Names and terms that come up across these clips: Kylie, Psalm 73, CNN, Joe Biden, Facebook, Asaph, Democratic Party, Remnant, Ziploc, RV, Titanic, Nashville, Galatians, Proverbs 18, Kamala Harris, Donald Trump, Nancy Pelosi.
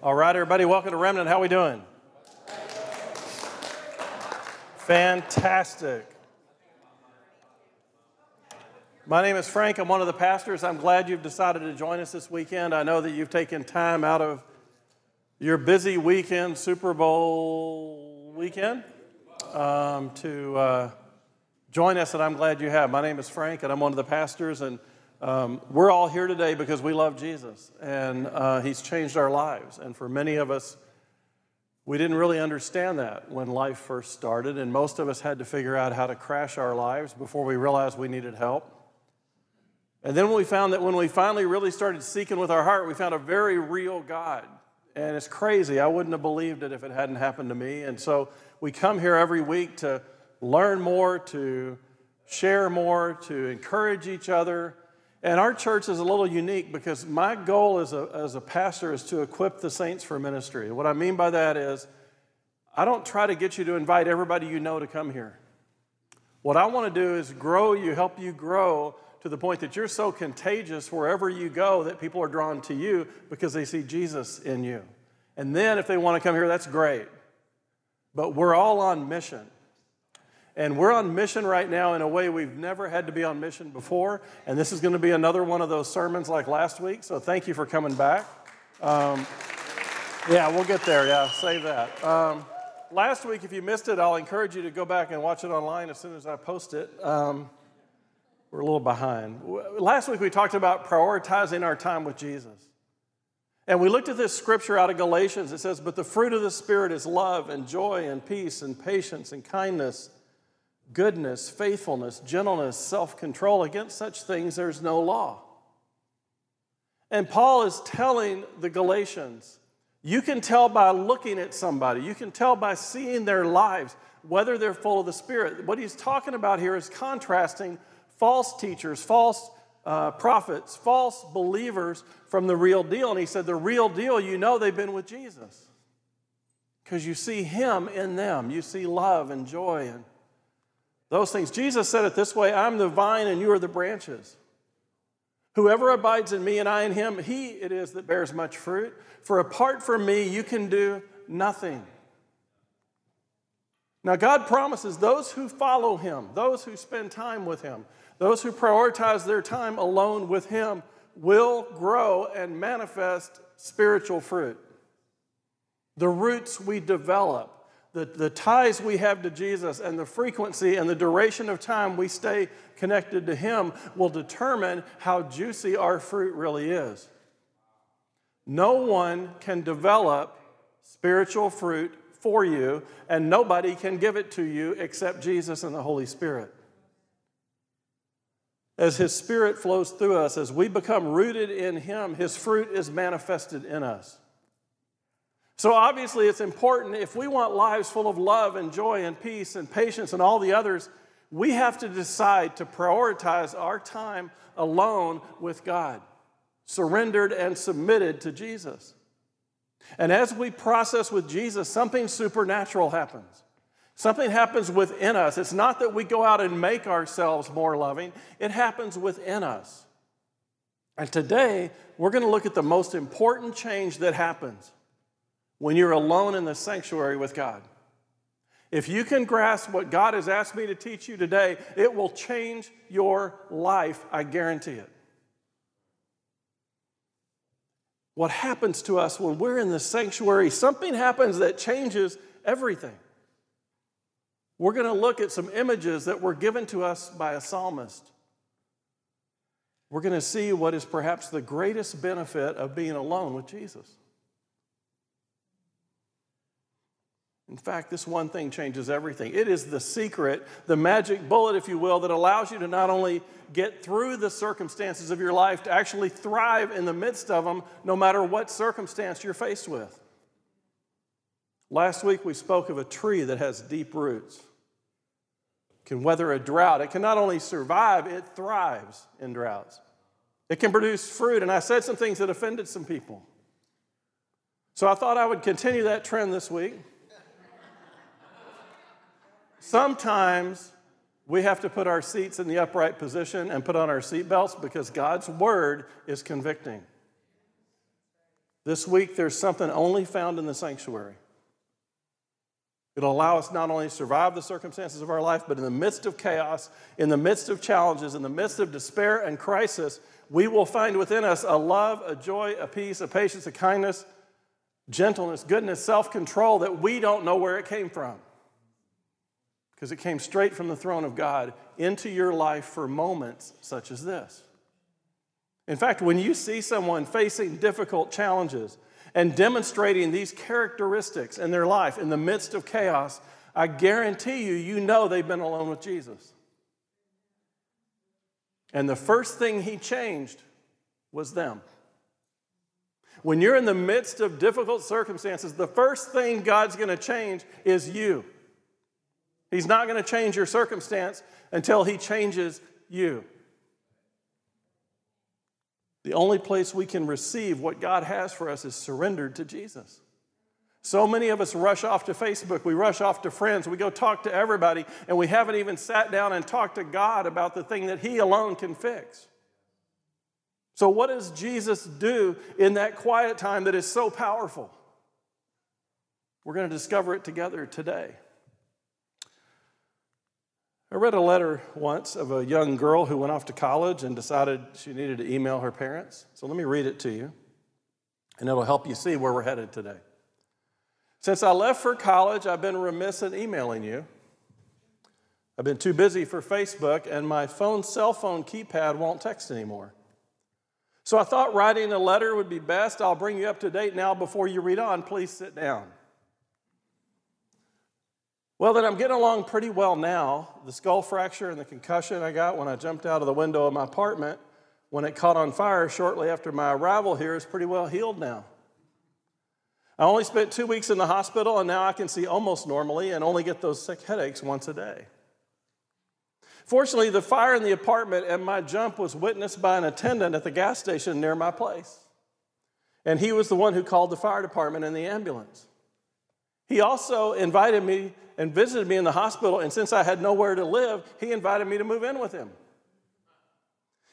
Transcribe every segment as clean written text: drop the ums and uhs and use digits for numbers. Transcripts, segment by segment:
All right, everybody, welcome to Remnant. How we doing? Fantastic. My name is Frank. I'm one of the pastors. I'm glad you've decided to join us this weekend. I know that you've taken time out of your busy weekend, Super Bowl weekend, to join us, and I'm glad you have. My name is Frank, and I'm one of the pastors, and we're all here today because we love Jesus, and he's changed our lives. And for many of us, we didn't really understand that when life first started, and most of us had to figure out how to crash our lives before we realized we needed help. And then we found that when we finally really started seeking with our heart, we found a very real God. And it's crazy. I wouldn't have believed it if it hadn't happened to me. And so we come here every week to learn more, to share more, to encourage each other. And our church is a little unique because my goal as a pastor is to equip the saints for ministry. What I mean by that is I don't try to get you to invite everybody you know to come here. What I want to do is grow you, help you grow to the point that you're so contagious wherever you go that people are drawn to you because they see Jesus in you. And then if they want to come here, that's great. But we're all on mission. And we're on mission right now in a way we've never had to be on mission before. And this is going to be another one of those sermons like last week. So thank you for coming back. Yeah, we'll get there. Yeah, save that. Last week, if you missed it, I'll encourage you to go back and watch it online as soon as I post it. We're a little behind. Last week, we talked about prioritizing our time with Jesus. And we looked at this scripture out of Galatians. It says, "But the fruit of the Spirit is love and joy and peace and patience and kindness, goodness, faithfulness, gentleness, self-control. Against such things there's no law." And Paul is telling the Galatians, you can tell by looking at somebody, you can tell by seeing their lives, whether they're full of the Spirit. What he's talking about here is contrasting false teachers, false prophets, false believers from the real deal. And he said the real deal, you know they've been with Jesus because you see him in them. You see love and joy and those things. Jesus said it this way, "I'm the vine and you are the branches. Whoever abides in me and I in him, he it is that bears much fruit. For apart from me, you can do nothing." Now, God promises those who follow him, those who spend time with him, those who prioritize their time alone with him will grow and manifest spiritual fruit. The roots we develop, the ties we have to Jesus and the frequency and the duration of time we stay connected to him will determine how juicy our fruit really is. No one can develop spiritual fruit for you, and nobody can give it to you except Jesus and the Holy Spirit. As his Spirit flows through us, as we become rooted in him, his fruit is manifested in us. So obviously it's important, if we want lives full of love and joy and peace and patience and all the others, we have to decide to prioritize our time alone with God, surrendered and submitted to Jesus. And as we process with Jesus, something supernatural happens. Something happens within us. It's not that we go out and make ourselves more loving. It happens within us. And today, we're going to look at the most important change that happens when you're alone in the sanctuary with God. If you can grasp what God has asked me to teach you today, it will change your life, I guarantee it. What happens to us when we're in the sanctuary, something happens that changes everything. We're going to look at some images that were given to us by a psalmist. We're going to see what is perhaps the greatest benefit of being alone with Jesus. In fact, this one thing changes everything. It is the secret, the magic bullet, if you will, that allows you to not only get through the circumstances of your life, to actually thrive in the midst of them, no matter what circumstance you're faced with. Last week, we spoke of a tree that has deep roots. It can weather a drought. It can not only survive, it thrives in droughts. It can produce fruit, and I said some things that offended some people. So I thought I would continue that trend this week. Sometimes we have to put our seats in the upright position and put on our seatbelts because God's word is convicting. This week, there's something only found in the sanctuary. It'll allow us not only to survive the circumstances of our life, but in the midst of chaos, in the midst of challenges, in the midst of despair and crisis, we will find within us a love, a joy, a peace, a patience, a kindness, gentleness, goodness, self-control that we don't know where it came from. Because it came straight from the throne of God into your life for moments such as this. In fact, when you see someone facing difficult challenges, and demonstrating these characteristics in their life in the midst of chaos, I guarantee you, you know they've been alone with Jesus. And the first thing he changed was them. When you're in the midst of difficult circumstances, the first thing God's going to change is you. He's not going to change your circumstance until he changes you. The only place we can receive what God has for us is surrendered to Jesus. So many of us rush off to Facebook, we rush off to friends, we go talk to everybody, and we haven't even sat down and talked to God about the thing that he alone can fix. So what does Jesus do in that quiet time that is so powerful? We're going to discover it together today. I read a letter once of a young girl who went off to college and decided she needed to email her parents. So let me read it to you, and it'll help you see where we're headed today. Since I left for college, I've been remiss in emailing you. I've been too busy for Facebook, and my cell phone keypad won't text anymore. So I thought writing a letter would be best. I'll bring you up to date now before you read on. Please sit down. Well, then I'm getting along pretty well now. The skull fracture and the concussion I got when I jumped out of the window of my apartment when it caught on fire shortly after my arrival here is pretty well healed now. I only spent 2 weeks in the hospital, and now I can see almost normally and only get those sick headaches once a day. Fortunately, the fire in the apartment and my jump was witnessed by an attendant at the gas station near my place, and he was the one who called the fire department and the ambulance. He also invited me and visited me in the hospital, and since I had nowhere to live, he invited me to move in with him.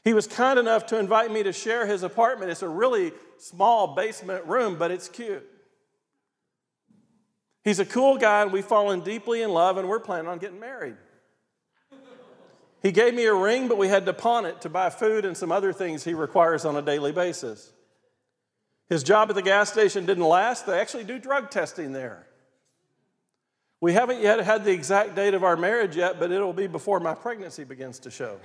He was kind enough to invite me to share his apartment. It's a really small basement room, but it's cute. He's a cool guy, and we've fallen deeply in love, and we're planning on getting married. He gave me a ring, but we had to pawn it to buy food and some other things he requires on a daily basis. His job at the gas station didn't last. They actually do drug testing there. We haven't yet had the exact date of our marriage yet, but it'll be before my pregnancy begins to show.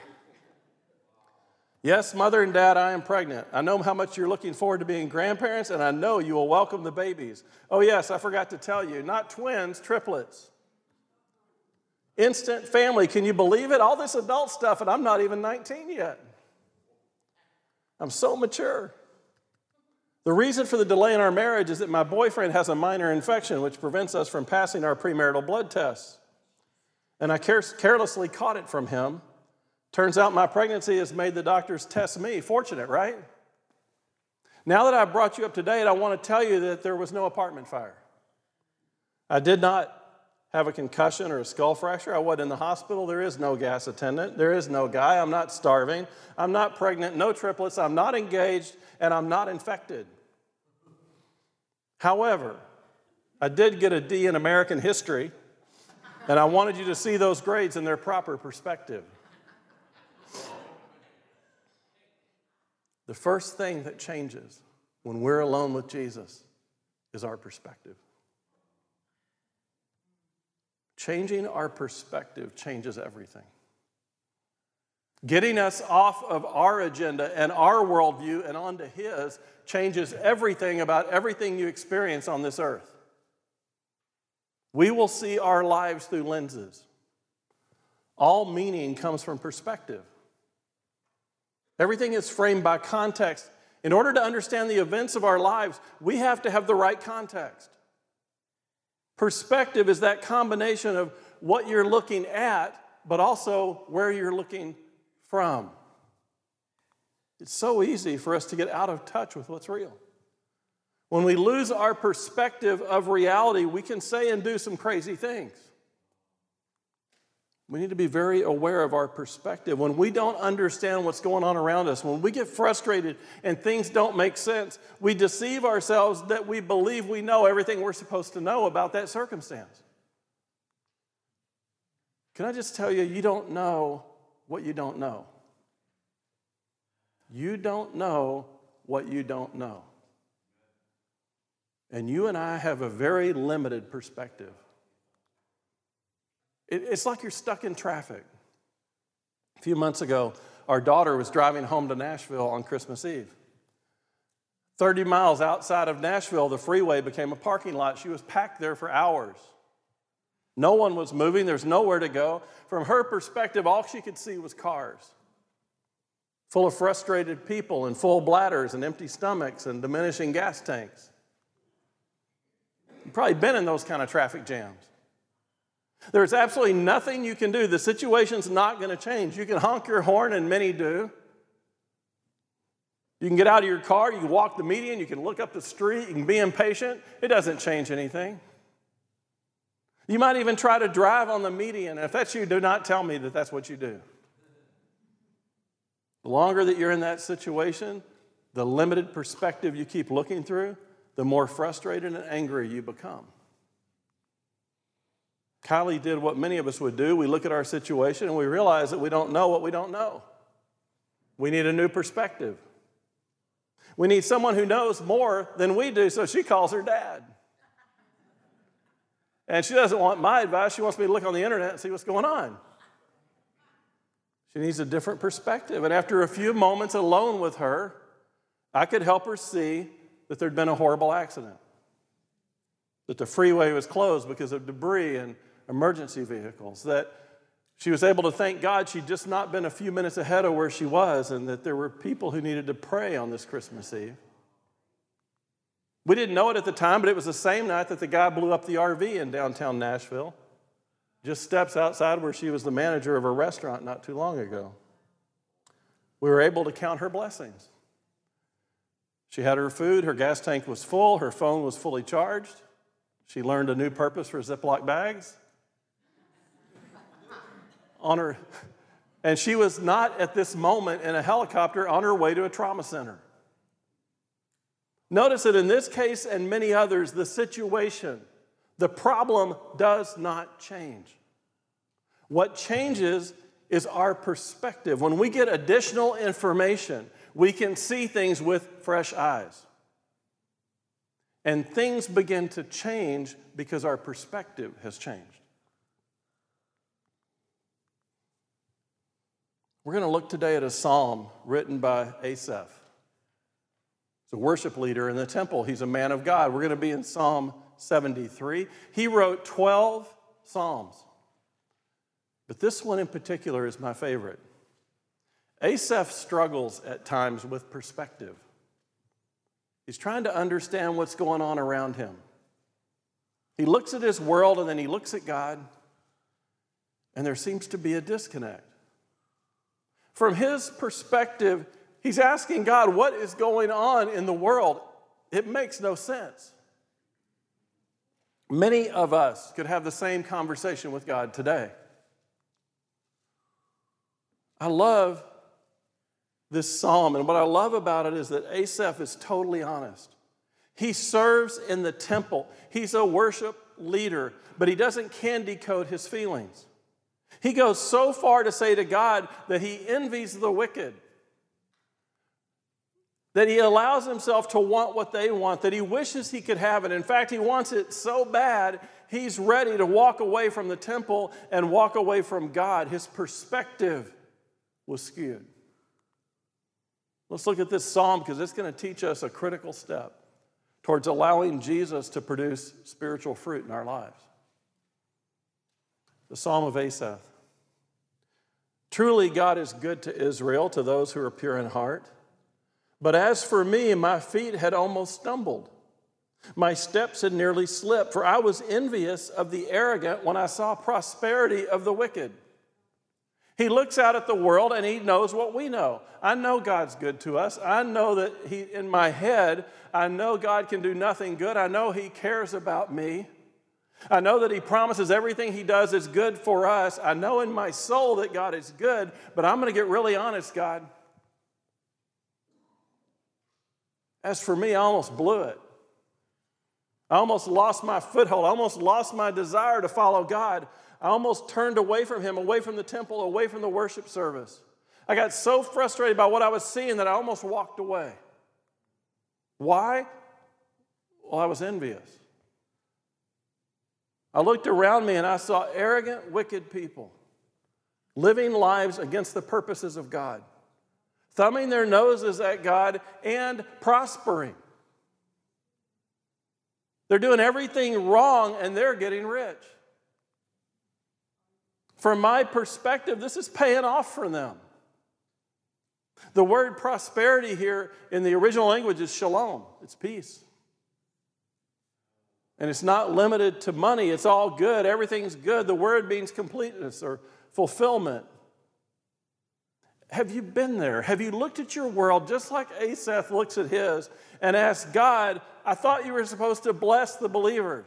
Yes, mother and dad, I am pregnant. I know how much you're looking forward to being grandparents, and I know you will welcome the babies. Oh, yes, I forgot to tell you, not twins, triplets. Instant family, can you believe it? All this adult stuff, and I'm not even 19 yet. I'm so mature. The reason for the delay in our marriage is that my boyfriend has a minor infection, which prevents us from passing our premarital blood tests. And I carelessly caught it from him. Turns out my pregnancy has made the doctors test me. Fortunate, right? Now that I've brought you up to date, I want to tell you that there was no apartment fire. I did not have a concussion or a skull fracture. I wasn't in the hospital. There is no gas attendant. There is no guy. I'm not starving. I'm not pregnant. No triplets. I'm not engaged, and I'm not infected. However, I did get a D in American history, and I wanted you to see those grades in their proper perspective. The first thing that changes when we're alone with Jesus is our perspective. Changing our perspective changes everything. Getting us off of our agenda and our worldview and onto his changes everything about everything you experience on this earth. We will see our lives through lenses. All meaning comes from perspective. Everything is framed by context. In order to understand the events of our lives, we have to have the right context. Perspective is that combination of what you're looking at, but also where you're looking from. It's so easy for us to get out of touch with what's real. When we lose our perspective of reality, we can say and do some crazy things. We need to be very aware of our perspective. When we don't understand what's going on around us, when we get frustrated and things don't make sense, we deceive ourselves that we believe we know everything we're supposed to know about that circumstance. Can I just tell you, you don't know what you don't know. You don't know what you don't know. And you and I have a very limited perspective. It's like you're stuck in traffic. A few months ago, our daughter was driving home to Nashville on Christmas Eve. 30 miles outside of Nashville, the freeway became a parking lot. She was packed there for hours. No one was moving. There's nowhere to go. From her perspective, all she could see was cars full of frustrated people and full bladders and empty stomachs and diminishing gas tanks. You've probably been in those kind of traffic jams. There's absolutely nothing you can do. The situation's not going to change. You can honk your horn, and many do. You can get out of your car. You can walk the median. You can look up the street. You can be impatient. It doesn't change anything. You might even try to drive on the median. If that's you, do not tell me that that's what you do. The longer that you're in that situation, the limited perspective you keep looking through, the more frustrated and angry you become. Kylie did what many of us would do. We look at our situation and we realize that we don't know what we don't know. We need a new perspective. We need someone who knows more than we do, so she calls her dad. And she doesn't want my advice. She wants me to look on the internet and see what's going on. She needs a different perspective. And after a few moments alone with her, I could help her see that there'd been a horrible accident, that the freeway was closed because of debris and emergency vehicles, that she was able to thank God she'd just not been a few minutes ahead of where she was, and that there were people who needed to pray on this Christmas Eve. We didn't know it at the time, but it was the same night that the guy blew up the RV in downtown Nashville, just steps outside where she was the manager of a restaurant not too long ago. We were able to count her blessings. She had her food, her gas tank was full, her phone was fully charged. She learned a new purpose for Ziploc bags. And she was not at this moment in a helicopter on her way to a trauma center. Notice that in this case and many others, the situation, the problem does not change. What changes is our perspective. When we get additional information, we can see things with fresh eyes. And things begin to change because our perspective has changed. We're going to look today at a psalm written by Asaph. He's a worship leader in the temple. He's a man of God. We're going to be in Psalm 73. He wrote 12 psalms. But this one in particular is my favorite. Asaph struggles at times with perspective. He's trying to understand what's going on around him. He looks at his world and then he looks at God, and there seems to be a disconnect. From his perspective, he's asking God, what is going on in the world? It makes no sense. Many of us could have the same conversation with God today. I love this psalm, and what I love about it is that Asaph is totally honest. He serves in the temple. He's a worship leader, but he doesn't candy coat his feelings. He goes so far to say to God that he envies the wicked, that he allows himself to want what they want, that he wishes he could have it. In fact, he wants it so bad, he's ready to walk away from the temple and walk away from God. His perspective was skewed. Let's look at this psalm because it's going to teach us a critical step towards allowing Jesus to produce spiritual fruit in our lives. The Psalm of Asaph. Truly God is good to Israel, to those who are pure in heart. But as for me, my feet had almost stumbled. My steps had nearly slipped, for I was envious of the arrogant when I saw prosperity of the wicked. He looks out at the world and he knows what we know. I know God's good to us. I know that in my head, I know God can do nothing good. I know he cares about me. I know that he promises everything he does is good for us. I know in my soul that God is good, but I'm going to get really honest, God. As for me, I almost blew it. I almost lost my foothold. I almost lost my desire to follow God. I almost turned away from him, away from the temple, away from the worship service. I got so frustrated by what I was seeing that I almost walked away. Why? Well, I was envious. I looked around me and I saw arrogant, wicked people living lives against the purposes of God, thumbing their noses at God and prospering. They're doing everything wrong and they're getting rich. From my perspective, this is paying off for them. The word prosperity here in the original language is shalom. It's peace. And it's not limited to money. It's all good. Everything's good. The word means completeness or fulfillment. Have you been there? Have you looked at your world just like Asaph looks at his and asked God, I thought you were supposed to bless the believers.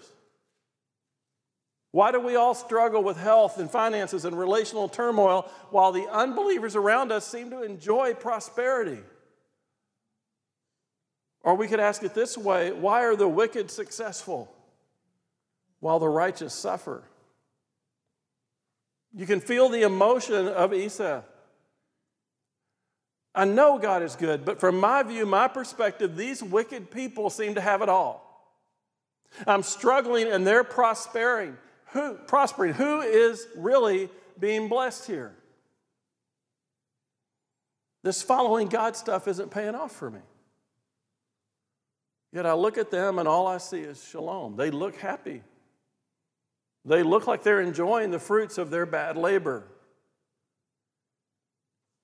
Why do we all struggle with health and finances and relational turmoil while the unbelievers around us seem to enjoy prosperity? Or we could ask it this way, why are the wicked successful while the righteous suffer? You can feel the emotion of Esau. I know God is good, but from my view, my perspective, these wicked people seem to have it all. I'm struggling and they're prospering. Who is really being blessed here? This following God stuff isn't paying off for me. Yet I look at them and all I see is shalom. They look happy. They look like they're enjoying the fruits of their bad labor.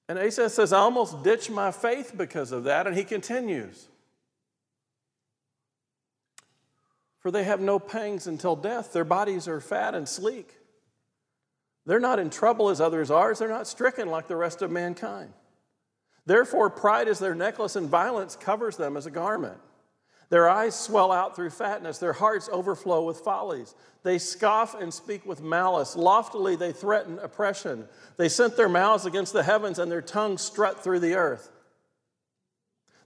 And Asa says, I almost ditched my faith because of that. And he continues. For they have no pangs until death. Their bodies are fat and sleek. They're not in trouble as others are. They're not stricken like the rest of mankind. Therefore, pride is their necklace and violence covers them as a garment. Their eyes swell out through fatness. Their hearts overflow with follies. They scoff and speak with malice. Loftily they threaten oppression. They scent their mouths against the heavens and their tongues strut through the earth.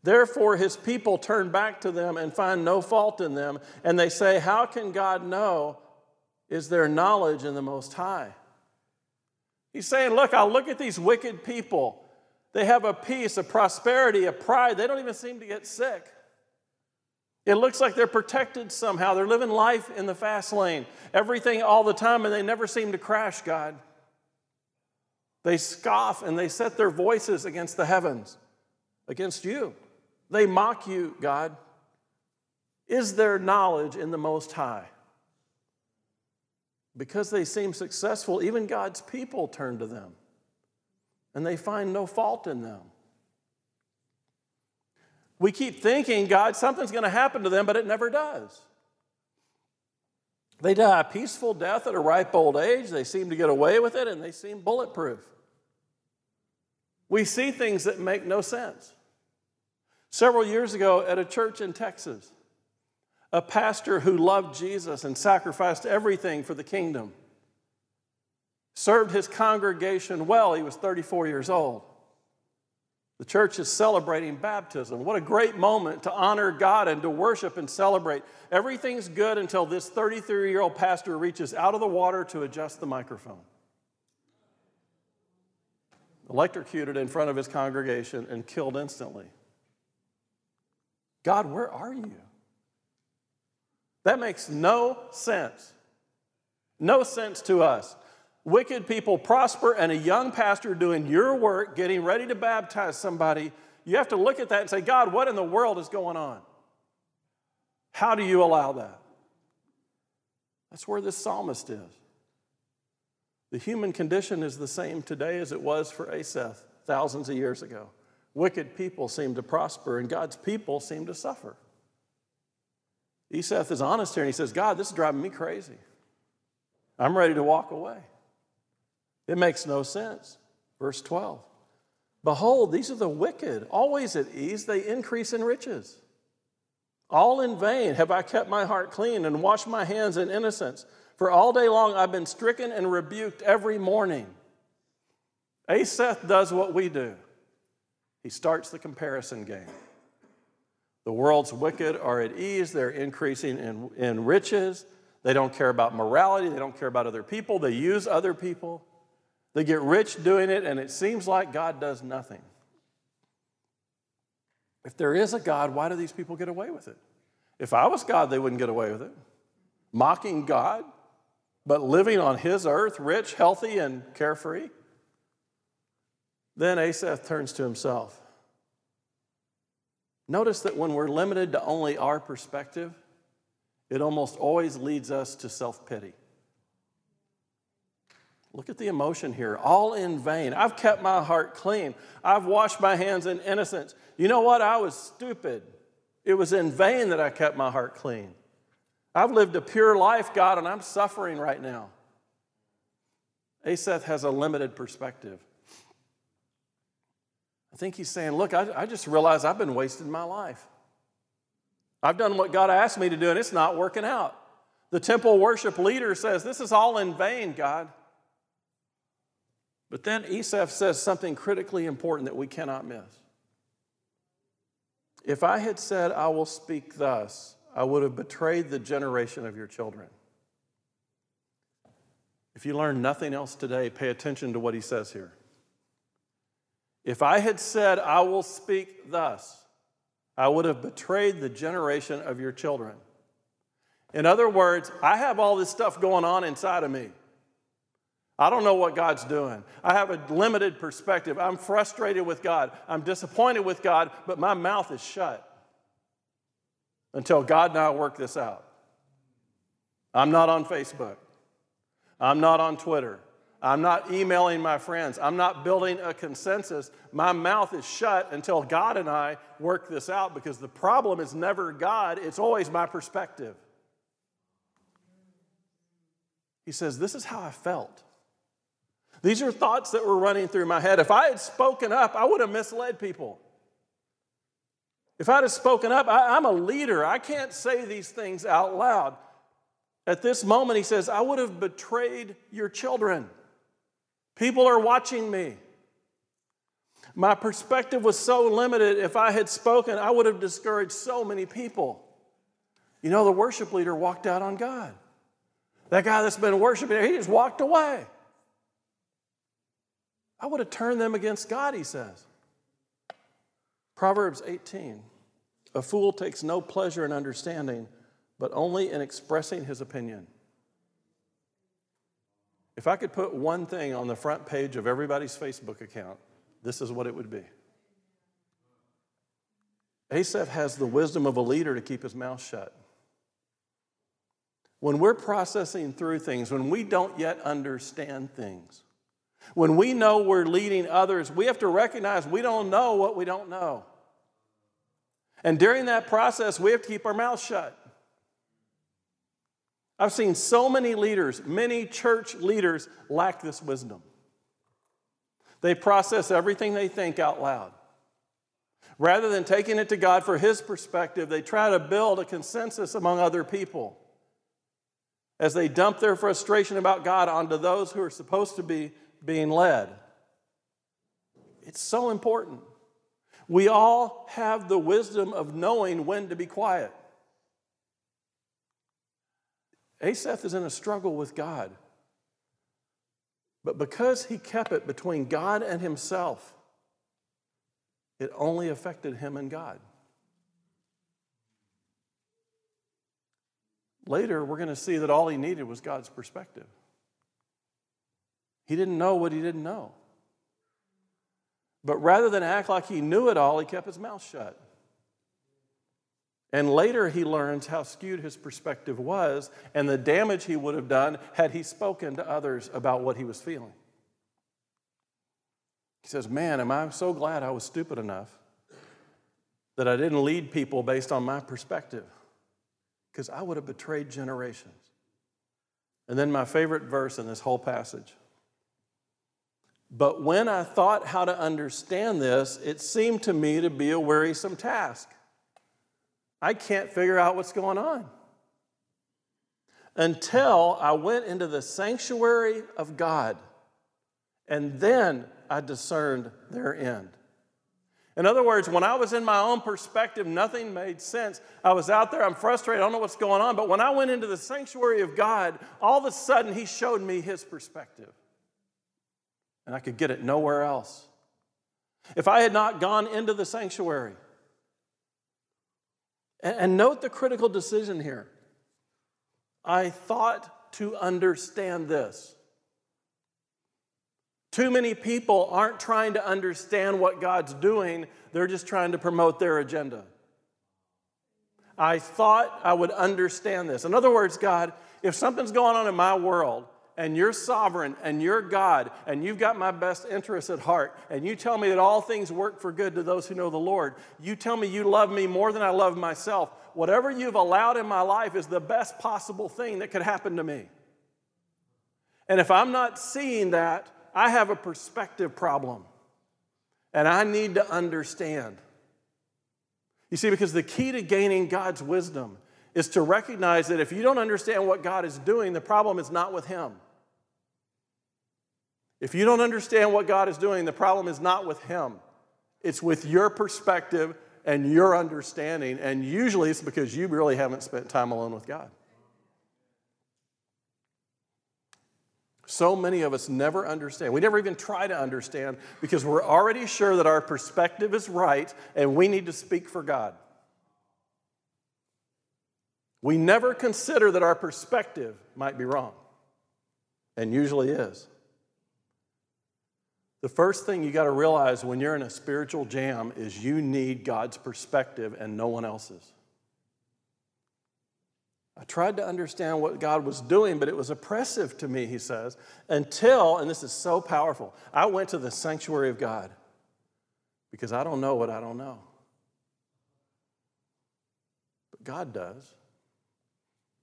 Therefore his people turn back to them and find no fault in them. And they say, how can God know? Is there knowledge in the Most High? He's saying, look, I look at these wicked people. They have a peace, a prosperity, a pride. They don't even seem to get sick. It looks like they're protected somehow. They're living life in the fast lane. Everything all the time, and they never seem to crash, God. They scoff and they set their voices against the heavens, against you. They mock you, God. Is there knowledge in the Most High? Because they seem successful, even God's people turn to them, and they find no fault in them. We keep thinking, God, something's going to happen to them, but it never does. They die a peaceful death at a ripe old age. They seem to get away with it, and they seem bulletproof. We see things that make no sense. Several years ago at a church in Texas, a pastor who loved Jesus and sacrificed everything for the kingdom served his congregation well. He was 34 years old. The church is celebrating baptism. What a great moment to honor God and to worship and celebrate. Everything's good until this 33-year-old pastor reaches out of the water to adjust the microphone. Electrocuted in front of his congregation and killed instantly. God, where are you? That makes no sense. No sense to us. Wicked people prosper, and a young pastor doing your work, getting ready to baptize somebody, you have to look at that and say, God, what in the world is going on? How do you allow that? That's where this psalmist is. The human condition is the same today as it was for Asaph thousands of years ago. Wicked people seem to prosper, and God's people seem to suffer. Asaph is honest here, and he says, God, this is driving me crazy. I'm ready to walk away. It makes no sense. Verse 12. Behold, these are the wicked, always at ease, they increase in riches. All in vain have I kept my heart clean and washed my hands in innocence. For all day long I've been stricken and rebuked every morning. Asaph does what we do. He starts the comparison game. The world's wicked are at ease. They're increasing in riches. They don't care about morality. They don't care about other people. They use other people. They get rich doing it, and it seems like God does nothing. If there is a God, why do these people get away with it? If I was God, they wouldn't get away with it. Mocking God, but living on his earth, rich, healthy, and carefree. Then Asaph turns to himself. Notice that when we're limited to only our perspective, it almost always leads us to self-pity. Look at the emotion here. All in vain. I've kept my heart clean. I've washed my hands in innocence. You know what? I was stupid. It was in vain that I kept my heart clean. I've lived a pure life, God, and I'm suffering right now. Asaph has a limited perspective. I think he's saying, look, I just realized I've been wasting my life. I've done what God asked me to do, and it's not working out. The temple worship leader says, this is all in vain, God. But then Asaph says something critically important that we cannot miss. If I had said, I will speak thus, I would have betrayed the generation of your children. If you learn nothing else today, pay attention to what he says here. If I had said, I will speak thus, I would have betrayed the generation of your children. In other words, I have all this stuff going on inside of me. I don't know what God's doing. I have a limited perspective. I'm frustrated with God. I'm disappointed with God, but my mouth is shut until God and I work this out. I'm not on Facebook. I'm not on Twitter. I'm not emailing my friends. I'm not building a consensus. My mouth is shut until God and I work this out, because the problem is never God. It's always my perspective. He says, this is how I felt. These are thoughts that were running through my head. If I had spoken up, I would have misled people. If I had spoken up, I'm a leader. I can't say these things out loud. At this moment, he says, I would have betrayed your children. People are watching me. My perspective was so limited. If I had spoken, I would have discouraged so many people. You know, the worship leader walked out on God. That guy that's been worshiping, he just walked away. I would have turned them against God, he says. Proverbs 18, a fool takes no pleasure in understanding, but only in expressing his opinion. If I could put one thing on the front page of everybody's Facebook account, this is what it would be. Asaph has the wisdom of a leader to keep his mouth shut. When we're processing through things, when we don't yet understand things, when we know we're leading others, we have to recognize we don't know what we don't know. And during that process, we have to keep our mouths shut. I've seen so many leaders, many church leaders, lack this wisdom. They process everything they think out loud. Rather than taking it to God for his perspective, they try to build a consensus among other people as they dump their frustration about God onto those who are supposed to be being led. It's so important. We all have the wisdom of knowing when to be quiet. Asaph is in a struggle with God. But because he kept it between God and himself, it only affected him and God. Later, we're going to see that all he needed was God's perspective. He didn't know what he didn't know. But rather than act like he knew it all, he kept his mouth shut. And later he learns how skewed his perspective was and the damage he would have done had he spoken to others about what he was feeling. He says, man, am I so glad I was stupid enough that I didn't lead people based on my perspective, because I would have betrayed generations. And then my favorite verse in this whole passage. But when I thought how to understand this, it seemed to me to be a wearisome task. I can't figure out what's going on. Until I went into the sanctuary of God, and then I discerned their end. In other words, when I was in my own perspective, nothing made sense. I was out there, I'm frustrated, I don't know what's going on. But when I went into the sanctuary of God, all of a sudden he showed me his perspective. And I could get it nowhere else. If I had not gone into the sanctuary, and note the critical decision here. I thought to understand this. Too many people aren't trying to understand what God's doing. They're just trying to promote their agenda. I thought I would understand this. In other words, God, if something's going on in my world, and you're sovereign, and you're God, and you've got my best interests at heart, and you tell me that all things work for good to those who know the Lord, you tell me you love me more than I love myself, whatever you've allowed in my life is the best possible thing that could happen to me. And if I'm not seeing that, I have a perspective problem, and I need to understand. You see, because the key to gaining God's wisdom is to recognize that if you don't understand what God is doing, the problem is not with him. If you don't understand what God is doing, the problem is not with him. It's with your perspective and your understanding, and usually it's because you really haven't spent time alone with God. So many of us never understand. We never even try to understand because we're already sure that our perspective is right and we need to speak for God. We never consider that our perspective might be wrong, and usually is. The first thing you got to realize when you're in a spiritual jam is you need God's perspective and no one else's. I tried to understand what God was doing, but it was oppressive to me, he says, until, and this is so powerful, I went to the sanctuary of God because I don't know what I don't know. But God does.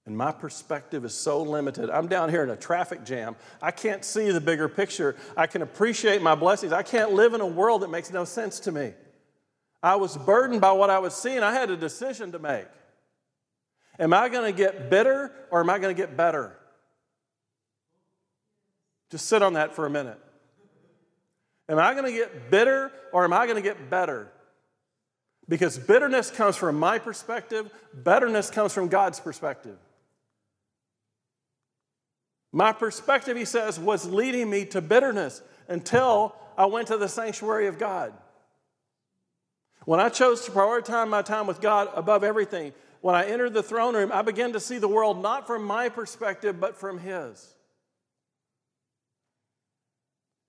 And my perspective is so limited. I'm down here in a traffic jam. I can't see the bigger picture. I can appreciate my blessings. I can't live in a world that makes no sense to me. I was burdened by what I was seeing. I had a decision to make. Am I going to get bitter or am I going to get better? Just sit on that for a minute. Am I going to get bitter or am I going to get better? Because bitterness comes from my perspective. Betterness comes from God's perspective. My perspective, he says, was leading me to bitterness until I went to the sanctuary of God. When I chose to prioritize my time with God above everything, when I entered the throne room, I began to see the world not from my perspective, but from his.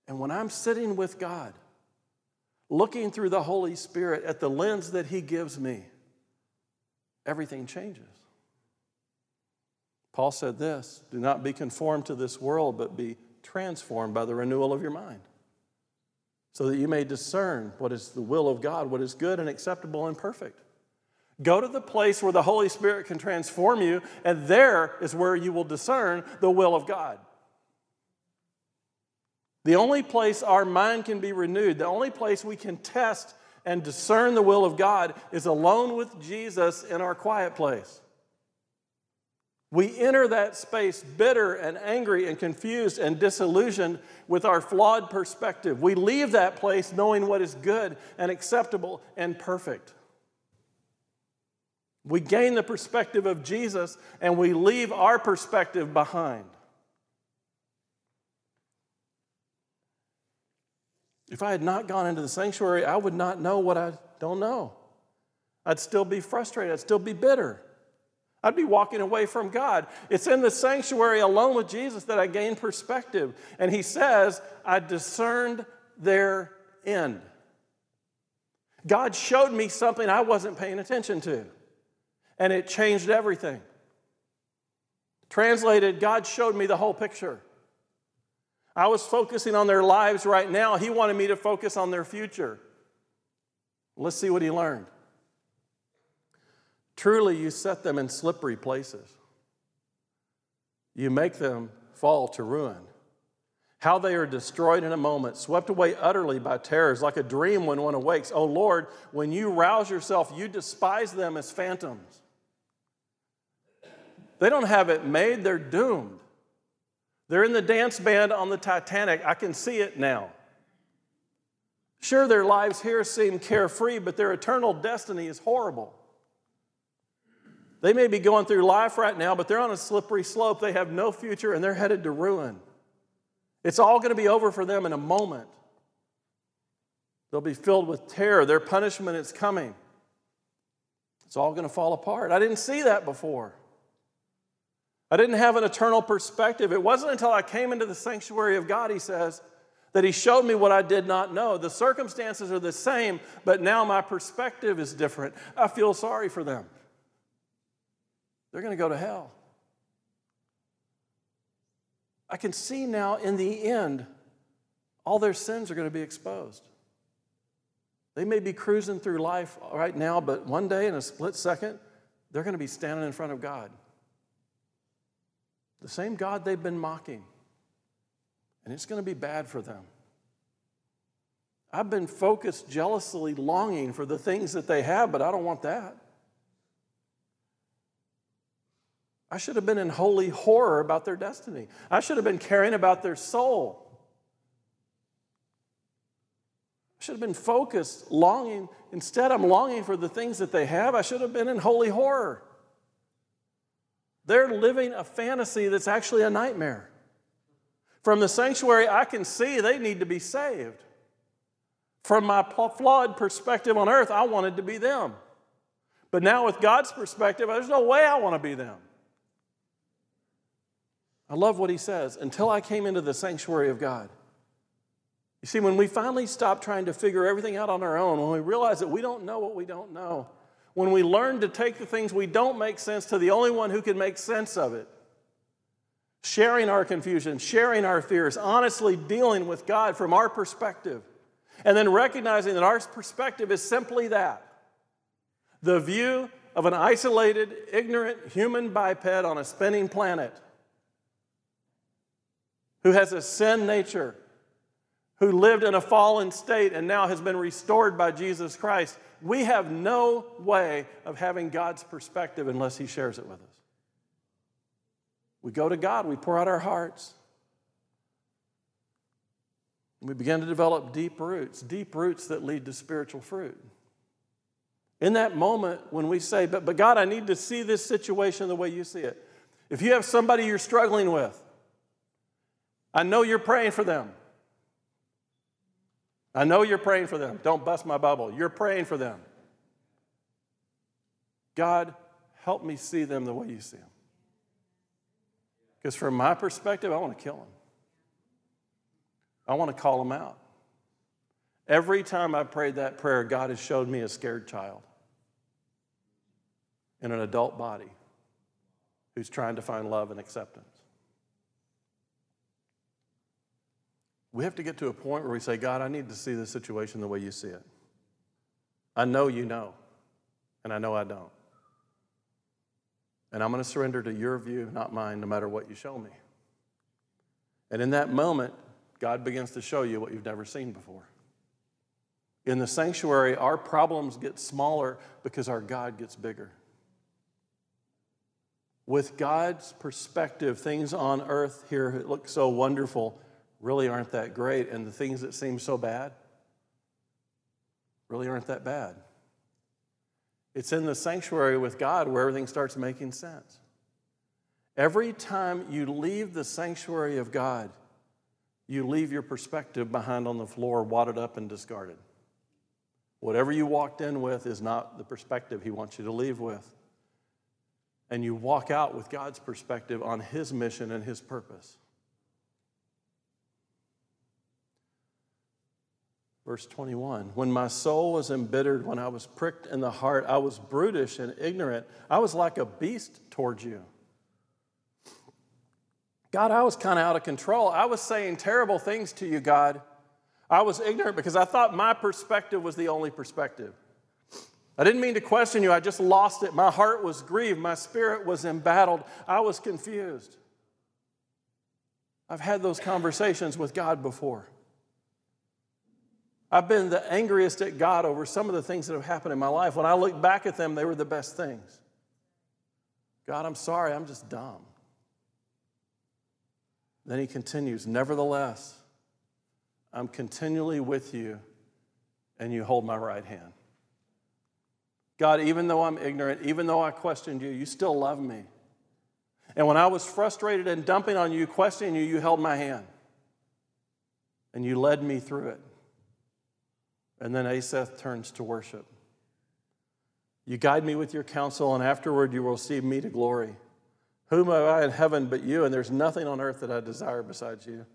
And when I'm sitting with God, looking through the Holy Spirit at the lens that he gives me, everything changes. Paul said this, do not be conformed to this world, but be transformed by the renewal of your mind, so that you may discern what is the will of God, what is good and acceptable and perfect. Go to the place where the Holy Spirit can transform you, and there is where you will discern the will of God. The only place our mind can be renewed, the only place we can test and discern the will of God is alone with Jesus in our quiet place. We enter that space bitter and angry and confused and disillusioned with our flawed perspective. We leave that place knowing what is good and acceptable and perfect. We gain the perspective of Jesus and we leave our perspective behind. If I had not gone into the sanctuary, I would not know what I don't know. I'd still be frustrated. I'd still be bitter. I'd be walking away from God. It's in the sanctuary alone with Jesus that I gain perspective. And he says, I discerned their end. God showed me something I wasn't paying attention to, and it changed everything. Translated, God showed me the whole picture. I was focusing on their lives right now. He wanted me to focus on their future. Let's see what he learned. Truly, you set them in slippery places. You make them fall to ruin. How they are destroyed in a moment, swept away utterly by terrors, like a dream when one awakes. Oh, Lord, when you rouse yourself, you despise them as phantoms. They don't have it made. They're doomed. They're in the dance band on the Titanic. I can see it now. Sure, their lives here seem carefree, but their eternal destiny is horrible. They may be going through life right now, but they're on a slippery slope. They have no future, and they're headed to ruin. It's all going to be over for them in a moment. They'll be filled with terror. Their punishment is coming. It's all going to fall apart. I didn't see that before. I didn't have an eternal perspective. It wasn't until I came into the sanctuary of God, he says, that he showed me what I did not know. The circumstances are the same, but now my perspective is different. I feel sorry for them. They're going to go to hell. I can see now in the end, all their sins are going to be exposed. They may be cruising through life right now, but one day in a split second, they're going to be standing in front of God. The same God they've been mocking. And it's going to be bad for them. I've been focused, jealously longing for the things that they have, but I don't want that. I should have been in holy horror about their destiny. I should have been caring about their soul. I should have been focused, longing. Instead, I'm longing for the things that they have. I should have been in holy horror. They're living a fantasy that's actually a nightmare. From the sanctuary, I can see they need to be saved. From my flawed perspective on earth, I wanted to be them. But now with God's perspective, there's no way I want to be them. I love what he says, until I came into the sanctuary of God. You see, when we finally stop trying to figure everything out on our own, when we realize that we don't know what we don't know, when we learn to take the things we don't make sense to the only one who can make sense of it, sharing our confusion, sharing our fears, honestly dealing with God from our perspective, and then recognizing that our perspective is simply that, the view of an isolated, ignorant human biped on a spinning planet, who has a sin nature, who lived in a fallen state and now has been restored by Jesus Christ. We have no way of having God's perspective unless he shares it with us. We go to God, we pour out our hearts. And we begin to develop deep roots that lead to spiritual fruit. In that moment when we say, but God, I need to see this situation the way you see it. If you have somebody you're struggling with, I know you're praying for them. I know you're praying for them. Don't bust my bubble. You're praying for them. God, help me see them the way you see them. Because from my perspective, I want to kill them. I want to call them out. Every time I prayed that prayer, God has showed me a scared child in an adult body who's trying to find love and acceptance. We have to get to a point where we say, God, I need to see this situation the way you see it. I know you know, and I know I don't. And I'm going to surrender to your view, not mine, no matter what you show me. And in that moment, God begins to show you what you've never seen before. In the sanctuary, our problems get smaller because our God gets bigger. With God's perspective, things on earth here look so wonderful really aren't that great, and the things that seem so bad really aren't that bad. It's in the sanctuary with God where everything starts making sense. Every time you leave the sanctuary of God, you leave your perspective behind on the floor, wadded up and discarded. Whatever you walked in with is not the perspective he wants you to leave with. And you walk out with God's perspective on his mission and his purpose. Verse 21, when my soul was embittered, when I was pricked in the heart, I was brutish and ignorant. I was like a beast towards you. God, I was kind of out of control. I was saying terrible things to you, God. I was ignorant because I thought my perspective was the only perspective. I didn't mean to question you. I just lost it. My heart was grieved. My spirit was embattled. I was confused. I've had those conversations with God before. I've been the angriest at God over some of the things that have happened in my life. When I look back at them, they were the best things. God, I'm sorry, I'm just dumb. Then he continues, nevertheless, I'm continually with you, and you hold my right hand. God, even though I'm ignorant, even though I questioned you, you still love me. And when I was frustrated and dumping on you, questioning you, you held my hand. And you led me through it. And then Asaph turns to worship. You guide me with your counsel, and afterward you will receive me to glory. Whom have I in heaven but you, and there's nothing on earth that I desire besides you.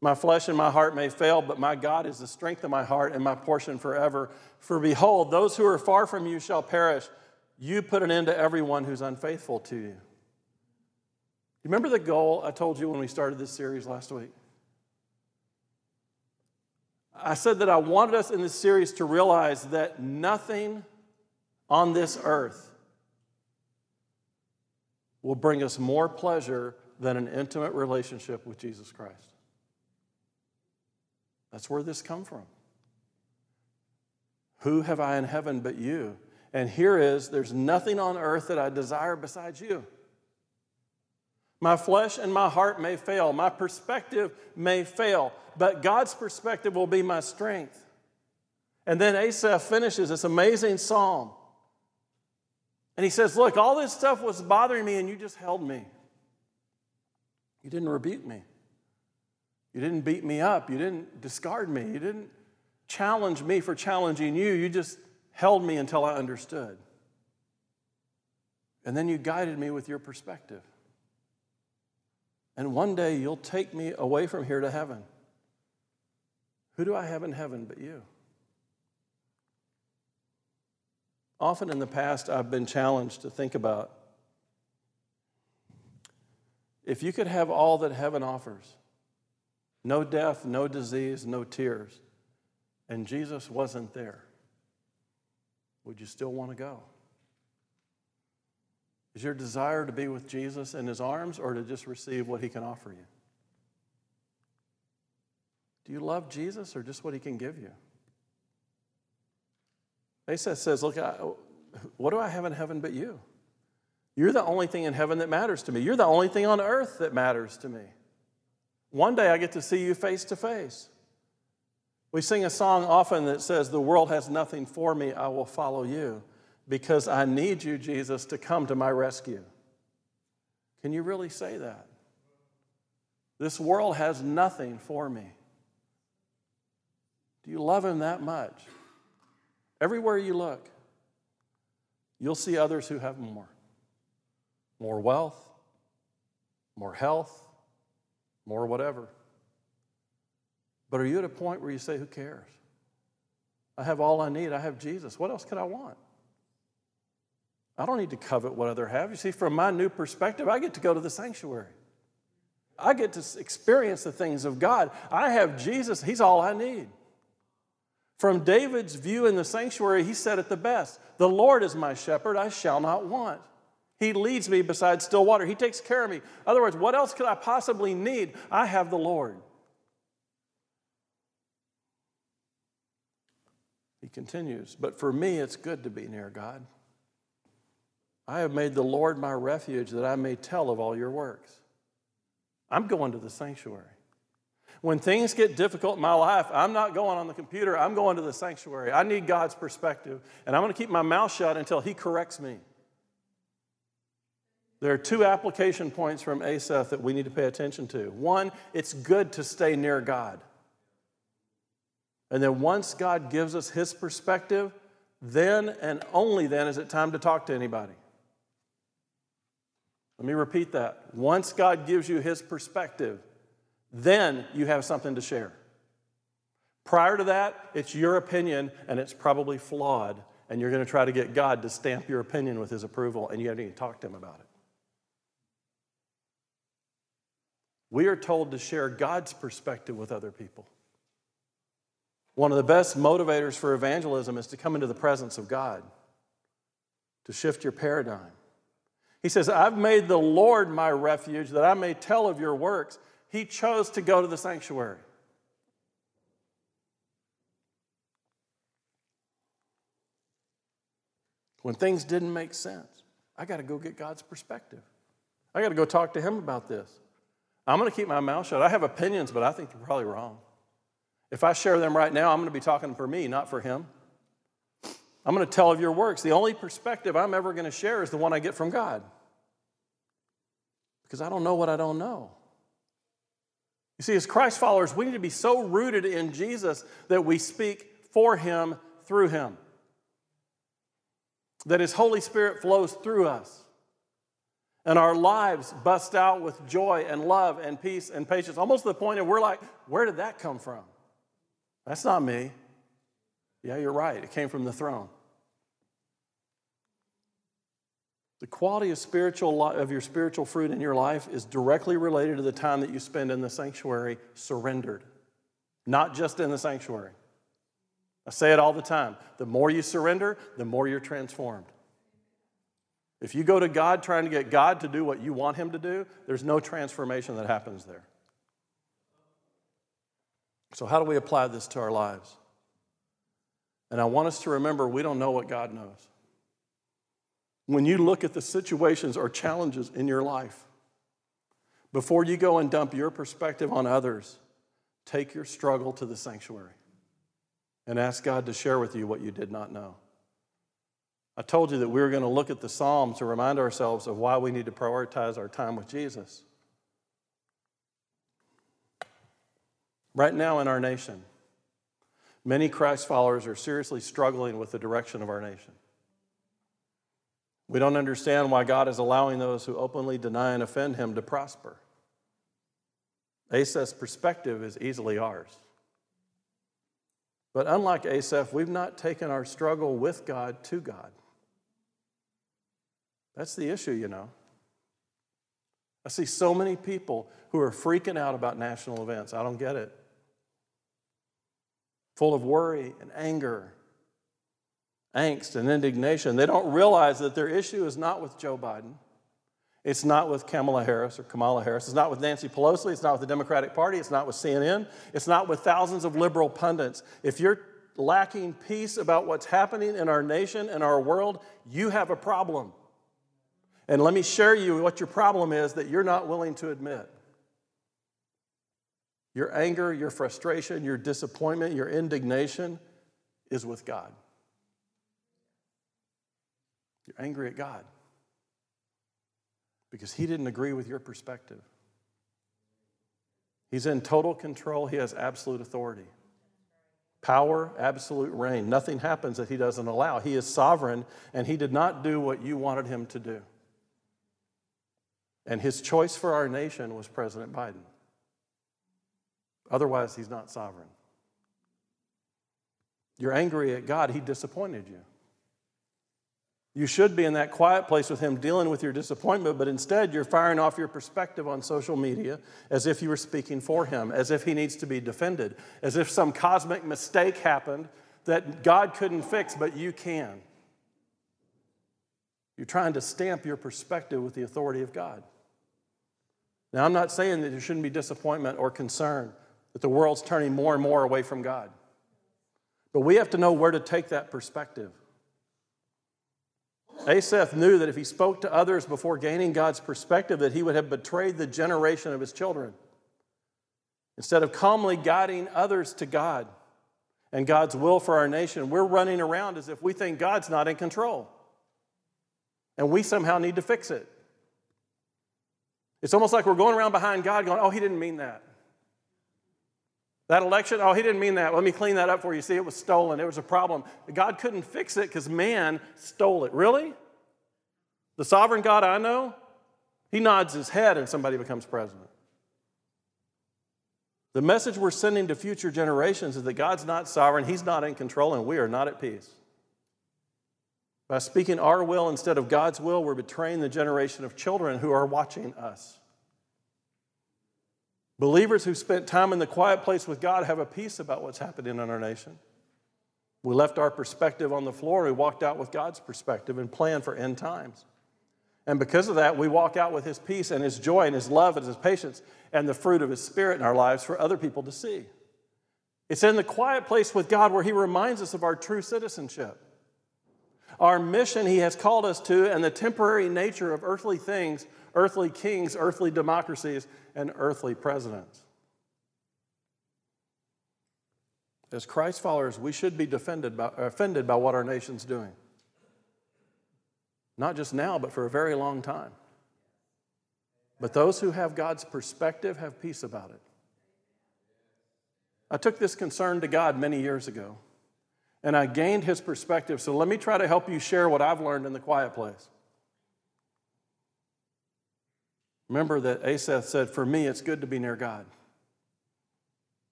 My flesh and my heart may fail, but my God is the strength of my heart and my portion forever. For behold, those who are far from you shall perish. You put an end to everyone who's unfaithful to you. Remember the goal I told you when we started this series last week? I said that I wanted us in this series to realize that nothing on this earth will bring us more pleasure than an intimate relationship with Jesus Christ. That's where this comes from. Who have I in heaven but you? And here is, there's nothing on earth that I desire besides you. My flesh and my heart may fail. My perspective may fail. But God's perspective will be my strength. And then Asaph finishes this amazing psalm. And he says, look, all this stuff was bothering me and you just held me. You didn't rebuke me. You didn't beat me up. You didn't discard me. You didn't challenge me for challenging you. You just held me until I understood. And then you guided me with your perspective. And one day you'll take me away from here to heaven. Who do I have in heaven but you? Often in the past, I've been challenged to think about, if you could have all that heaven offers, no death, no disease, no tears, and Jesus wasn't there, would you still want to go? Is your desire to be with Jesus in his arms or to just receive what he can offer you? Do you love Jesus or just what he can give you? Asaph says, look, what do I have in heaven but you? You're the only thing in heaven that matters to me. You're the only thing on earth that matters to me. One day I get to see you face to face. We sing a song often that says, the world has nothing for me, I will follow you. Because I need you, Jesus, to come to my rescue. Can you really say that? This world has nothing for me. Do you love him that much? Everywhere you look, you'll see others who have more. More wealth, more health, more whatever. But are you at a point where you say, who cares? I have all I need. I have Jesus. What else could I want? I don't need to covet what others have. You see, from my new perspective, I get to go to the sanctuary. I get to experience the things of God. I have Jesus. He's all I need. From David's view in the sanctuary, he said it the best. The Lord is my shepherd. I shall not want. He leads me beside still water. He takes care of me. In other words, what else could I possibly need? I have the Lord. He continues, but for me, it's good to be near God. I have made the Lord my refuge that I may tell of all your works. I'm going to the sanctuary. When things get difficult in my life, I'm not going on the computer. I'm going to the sanctuary. I need God's perspective, and I'm going to keep my mouth shut until he corrects me. There are two application points from Asaph that we need to pay attention to. One, it's good to stay near God. And then once God gives us his perspective, then and only then is it time to talk to anybody. Let me repeat that. Once God gives you his perspective, then you have something to share. Prior to that, it's your opinion, and it's probably flawed, and you're going to try to get God to stamp your opinion with his approval, and you haven't even talked to him about it. We are told to share God's perspective with other people. One of the best motivators for evangelism is to come into the presence of God, to shift your paradigm. He says, I've made the Lord my refuge that I may tell of your works. He chose to go to the sanctuary. When things didn't make sense, I got to go get God's perspective. I got to go talk to him about this. I'm going to keep my mouth shut. I have opinions, but I think they're probably wrong. If I share them right now, I'm going to be talking for me, not for him. I'm going to tell of your works. The only perspective I'm ever going to share is the one I get from God. Because I don't know what I don't know. You see, as Christ followers, we need to be so rooted in Jesus that we speak for him, through him. That his Holy Spirit flows through us. And our lives bust out with joy and love and peace and patience. Almost to the point of we're like, where did that come from? That's not me. Yeah, you're right. It came from the throne. The quality of your spiritual fruit in your life is directly related to the time that you spend in the sanctuary surrendered. Not just in the sanctuary. I say it all the time. The more you surrender, the more you're transformed. If you go to God trying to get God to do what you want him to do, there's no transformation that happens there. So how do we apply this to our lives? And I want us to remember we don't know what God knows. When you look at the situations or challenges in your life, before you go and dump your perspective on others, take your struggle to the sanctuary and ask God to share with you what you did not know. I told you that we were going to look at the Psalms to remind ourselves of why we need to prioritize our time with Jesus. Right now in our nation, many Christ followers are seriously struggling with the direction of our nation. We don't understand why God is allowing those who openly deny and offend him to prosper. Asaph's perspective is easily ours. But unlike Asaph, we've not taken our struggle with God to God. That's the issue, you know. I see so many people who are freaking out about national events. I don't get it. Full of worry and anger, angst and indignation. They don't realize that their issue is not with Joe Biden. It's not with Kamala Harris. It's not with Nancy Pelosi. It's not with the Democratic Party. It's not with CNN. It's not with thousands of liberal pundits. If you're lacking peace about what's happening in our nation and our world, you have a problem. And let me share you what your problem is that you're not willing to admit. Your anger, your frustration, your disappointment, your indignation is with God. You're angry at God because he didn't agree with your perspective. He's in total control. He has absolute authority. Power, absolute reign. Nothing happens that he doesn't allow. He is sovereign, and he did not do what you wanted him to do. And his choice for our nation was President Biden. Otherwise, he's not sovereign. You're angry at God. He disappointed you. You should be in that quiet place with him dealing with your disappointment, but instead you're firing off your perspective on social media as if you were speaking for him, as if he needs to be defended, as if some cosmic mistake happened that God couldn't fix, but you can. You're trying to stamp your perspective with the authority of God. Now, I'm not saying that there shouldn't be disappointment or concern that the world's turning more and more away from God. But we have to know where to take that perspective. Asaph knew that if he spoke to others before gaining God's perspective, that he would have betrayed the generation of his children. Instead of calmly guiding others to God and God's will for our nation, we're running around as if we think God's not in control. And we somehow need to fix it. It's almost like we're going around behind God going, oh, he didn't mean that. That election, oh, he didn't mean that. Let me clean that up for you. See, it was stolen. It was a problem. God couldn't fix it because man stole it. Really? The sovereign God I know, he nods his head and somebody becomes president. The message we're sending to future generations is that God's not sovereign, he's not in control, and we are not at peace. By speaking our will instead of God's will, we're betraying the generation of children who are watching us. Believers who spent time in the quiet place with God have a peace about what's happening in our nation. We left our perspective on the floor. We walked out with God's perspective and planned for end times. And because of that, we walk out with his peace and his joy and his love and his patience and the fruit of his spirit in our lives for other people to see. It's in the quiet place with God where he reminds us of our true citizenship. Our mission he has called us to, and the temporary nature of earthly things, earthly kings, earthly democracies, and earthly presidents. As Christ followers, we should be offended by what our nation's doing. Not just now, but for a very long time. But those who have God's perspective have peace about it. I took this concern to God many years ago, and I gained his perspective. So let me try to help you share what I've learned in the quiet place. Remember that Asaph said, for me, it's good to be near God.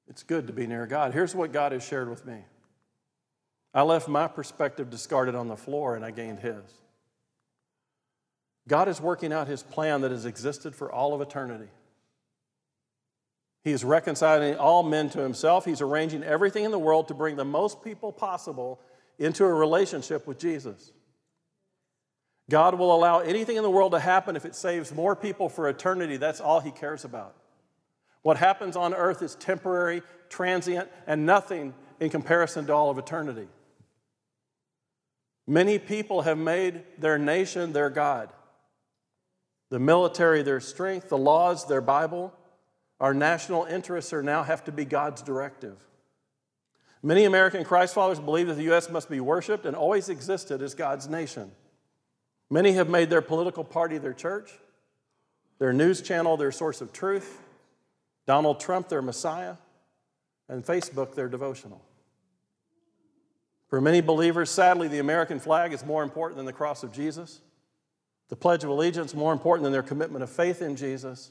It's good to be near God. Here's what God has shared with me. I left my perspective discarded on the floor, and I gained his. God is working out his plan that has existed for all of eternity. He is reconciling all men to himself. He's arranging everything in the world to bring the most people possible into a relationship with Jesus. God will allow anything in the world to happen if it saves more people for eternity. That's all he cares about. What happens on earth is temporary, transient, and nothing in comparison to all of eternity. Many people have made their nation their God. The military their strength, the laws their Bible. Our national interests now have to be God's directive. Many American Christ followers believe that the U.S. must be worshiped and always existed as God's nation. Many have made their political party their church, their news channel their source of truth, Donald Trump their Messiah, and Facebook their devotional. For many believers, sadly, the American flag is more important than the cross of Jesus, the Pledge of Allegiance more important than their commitment of faith in Jesus,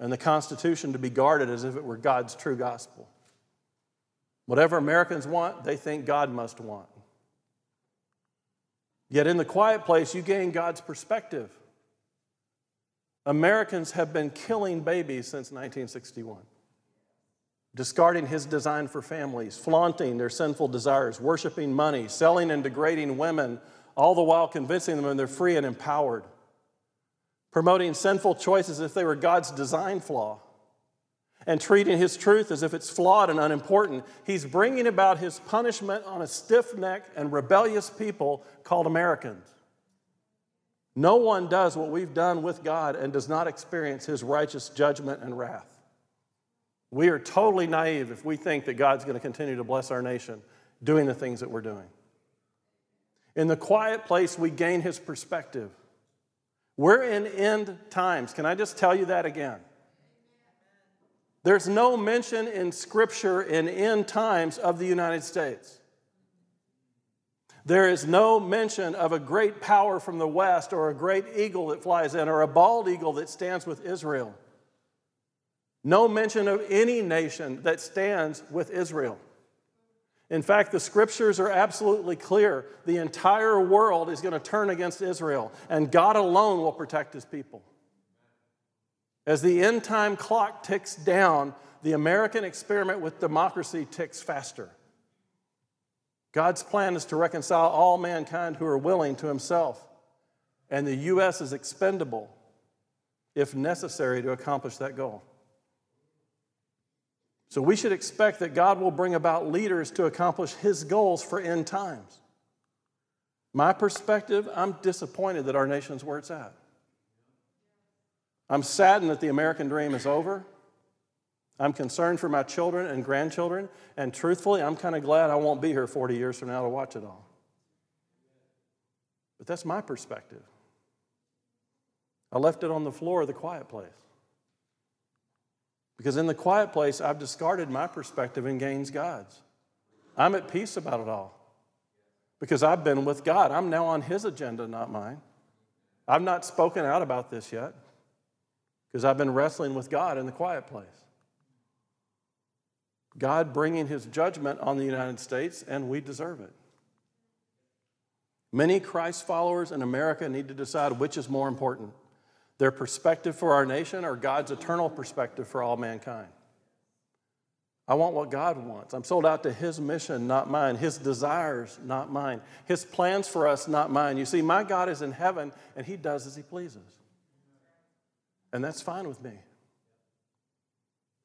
and the Constitution to be guarded as if it were God's true gospel. Whatever Americans want, they think God must want. Yet in the quiet place, you gain God's perspective. Americans have been killing babies since 1961, discarding his design for families, flaunting their sinful desires, worshiping money, selling and degrading women, all the while convincing them they're free and empowered. Promoting sinful choices as if they were God's design flaw, and treating his truth as if it's flawed and unimportant. He's bringing about his punishment on a stiff-necked and rebellious people called Americans. No one does what we've done with God and does not experience his righteous judgment and wrath. We are totally naive if we think that God's going to continue to bless our nation doing the things that we're doing. In the quiet place, we gain his perspective. We're in end times. Can I just tell you that again? There's no mention in Scripture in end times of the United States. There is no mention of a great power from the West or a great eagle that flies in or a bald eagle that stands with Israel. No mention of any nation that stands with Israel. In fact, the Scriptures are absolutely clear. The entire world is going to turn against Israel, and God alone will protect his people. As the end time clock ticks down, the American experiment with democracy ticks faster. God's plan is to reconcile all mankind who are willing to himself, and the U.S. is expendable, if necessary, to accomplish that goal. So we should expect that God will bring about leaders to accomplish his goals for end times. My perspective, I'm disappointed that our nation's where it's at. I'm saddened that the American dream is over. I'm concerned for my children and grandchildren. And truthfully, I'm kind of glad I won't be here 40 years from now to watch it all. But that's my perspective. I left it on the floor of the quiet place. Because in the quiet place, I've discarded my perspective and gained God's. I'm at peace about it all. Because I've been with God. I'm now on his agenda, not mine. I've not spoken out about this yet. Because I've been wrestling with God in the quiet place. God bringing his judgment on the United States, and we deserve it. Many Christ followers in America need to decide which is more important. Their perspective for our nation or God's eternal perspective for all mankind. I want what God wants. I'm sold out to His mission, not mine. His desires, not mine. His plans for us, not mine. You see, my God is in heaven, and He does as He pleases. And that's fine with me.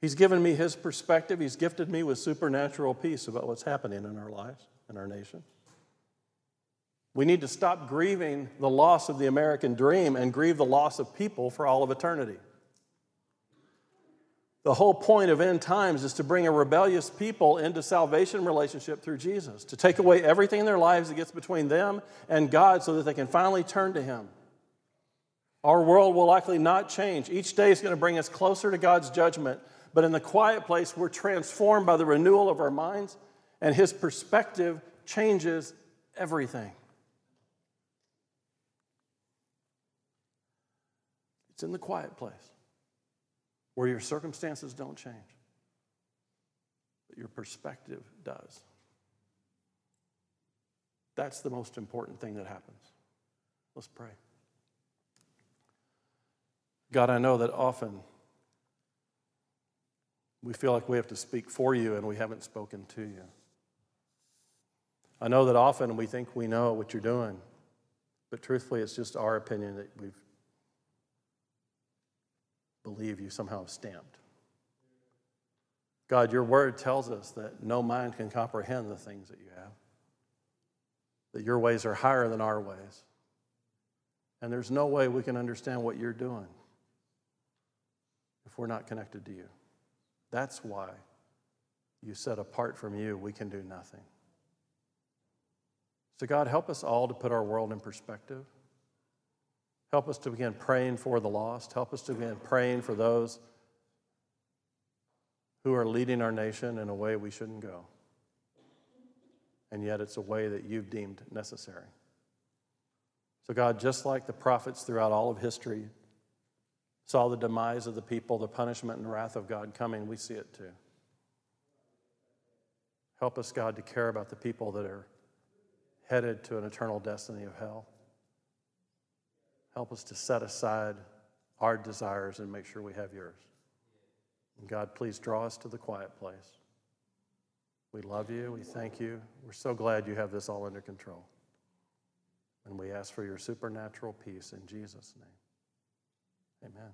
He's given me His perspective. He's gifted me with supernatural peace about what's happening in our lives, in our nation. We need to stop grieving the loss of the American dream and grieve the loss of people for all of eternity. The whole point of end times is to bring a rebellious people into salvation relationship through Jesus, to take away everything in their lives that gets between them and God so that they can finally turn to Him. Our world will likely not change. Each day is going to bring us closer to God's judgment, but in the quiet place, we're transformed by the renewal of our minds, and His perspective changes everything. It's in the quiet place, where your circumstances don't change, but your perspective does. That's the most important thing that happens. Let's pray. God, I know that often we feel like we have to speak for You and we haven't spoken to You. I know that often we think we know what You're doing, but truthfully, it's just our opinion that we've believe You somehow stamped. God, Your word tells us that no mind can comprehend the things that You have, that Your ways are higher than our ways, and there's no way we can understand what You're doing if we're not connected to You. That's why You said apart from You, we can do nothing. So God, help us all to put our world in perspective. Help us to begin praying for the lost. Help us to begin praying for those who are leading our nation in a way we shouldn't go. And yet it's a way that You've deemed necessary. So God, just like the prophets throughout all of history saw the demise of the people, the punishment and wrath of God coming, we see it too. Help us, God, to care about the people that are headed to an eternal destiny of hell. Help us to set aside our desires and make sure we have Yours. And God, please draw us to the quiet place. We love You. We thank You. We're so glad You have this all under control. And we ask for Your supernatural peace in Jesus' name. Amen.